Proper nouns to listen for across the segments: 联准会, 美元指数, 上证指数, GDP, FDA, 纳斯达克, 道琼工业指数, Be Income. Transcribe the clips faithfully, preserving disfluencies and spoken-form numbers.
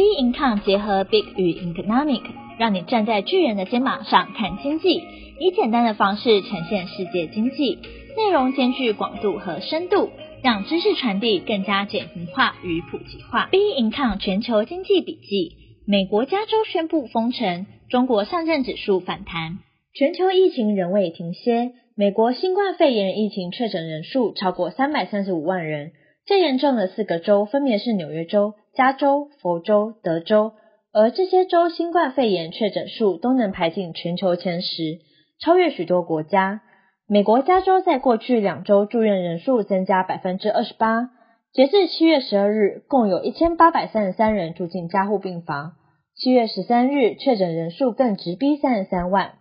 Be Income 结合 Big 与 Economic， 让你站在巨人的肩膀上看经济，以简单的方式呈现世界经济，内容兼具广度和深度，让知识传递更加简明化与普及化。Be Income 全球经济笔记：美国加州宣布封城，中国上证指数反弹，全球疫情仍未停歇。美国新冠肺炎疫情确诊人数超过三百三十五万人，最严重的四个州分别是纽约州、加州、佛州、德州，而这些州新冠肺炎确诊数都能排进全球前十，超越许多国家。美国加州在过去两周住院人数增加 百分之二十八， 截至七月十二日，共有一千八百三十三人住进加护病房。七月十三日，确诊人数更直逼三十三万。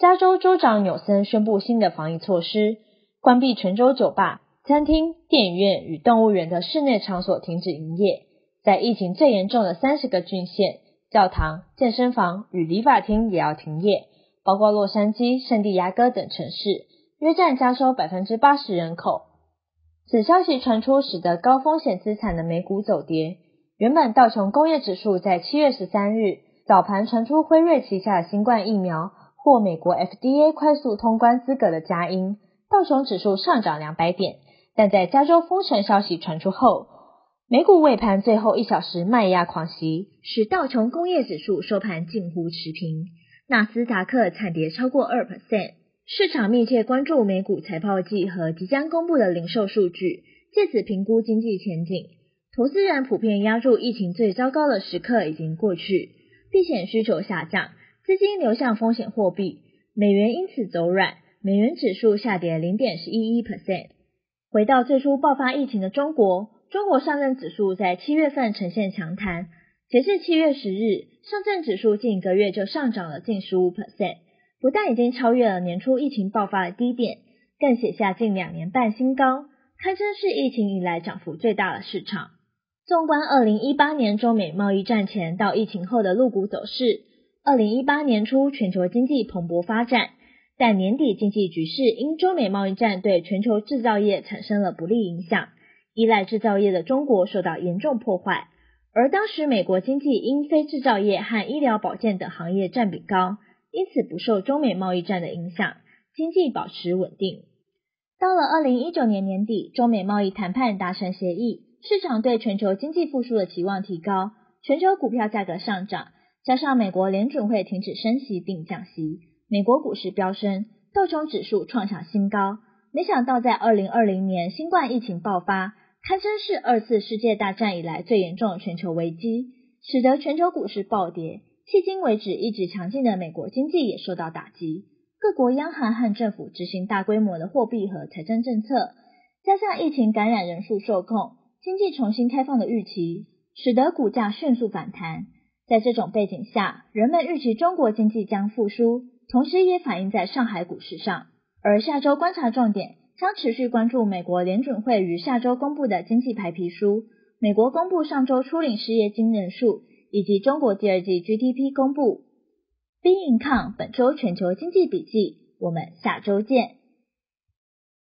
加州州长纽森宣布新的防疫措施，关闭全州酒吧、餐厅、电影院与动物园的室内场所停止营业，在疫情最严重的三十个郡县，教堂、健身房与理发厅也要停业，包括洛杉矶、圣地亚哥等城市，约占加州 百分之八十 人口。此消息传出，使得高风险资产的美股走跌，原本道琼工业指数在七月十三日早盘传出辉瑞旗下的新冠疫苗获美国 F D A 快速通关资格的佳音，道琼指数上涨两百点，但在加州封城消息传出后，美股尾盘最后一小时卖压狂袭，使道琼工业指数收盘近乎持平，纳斯达克惨跌超过 百分之二， 市场密切关注美股财报季和即将公布的零售数据，借此评估经济前景。投资人普遍押注疫情最糟糕的时刻已经过去，避险需求下降，资金流向风险货币，美元因此走软，美元指数下跌 百分之零点一一。 回到最初爆发疫情的中国，中国上证指数在七月份呈现强弹，截至七月十日，上证指数近一个月就上涨了近 百分之十五， 不但已经超越了年初疫情爆发的低点，更写下近两年半新高，堪称是疫情以来涨幅最大的市场。纵观二零一八年中美贸易战前到疫情后的陆股走势，二零一八年初全球经济蓬勃发展，但年底经济局势因中美贸易战对全球制造业产生了不利影响，依赖制造业的中国受到严重破坏，而当时美国经济因非制造业和医疗保健等行业占比高，因此不受中美贸易战的影响，经济保持稳定。到了二零一九年年底，中美贸易谈判达成协议，市场对全球经济复苏的期望提高，全球股票价格上涨，加上美国联准会停止升息并降息，美国股市飙升，道琼指数创下新高。没想到在二零二零年新冠疫情爆发，堪称是二次世界大战以来最严重的全球危机，使得全球股市暴跌，迄今为止一直强劲的美国经济也受到打击，各国央行和政府执行大规模的货币和财政政策，加上疫情感染人数受控，经济重新开放的预期，使得股价迅速反弹。在这种背景下，人们预期中国经济将复苏，同时也反映在上海股市上。而下周观察重点将持续关注美国联准会于下周公布的经济白皮书，美国公布上周初领失业金人数，以及中国第二季 G D P 公布。Be Income 本周全球经济笔记，我们下周见。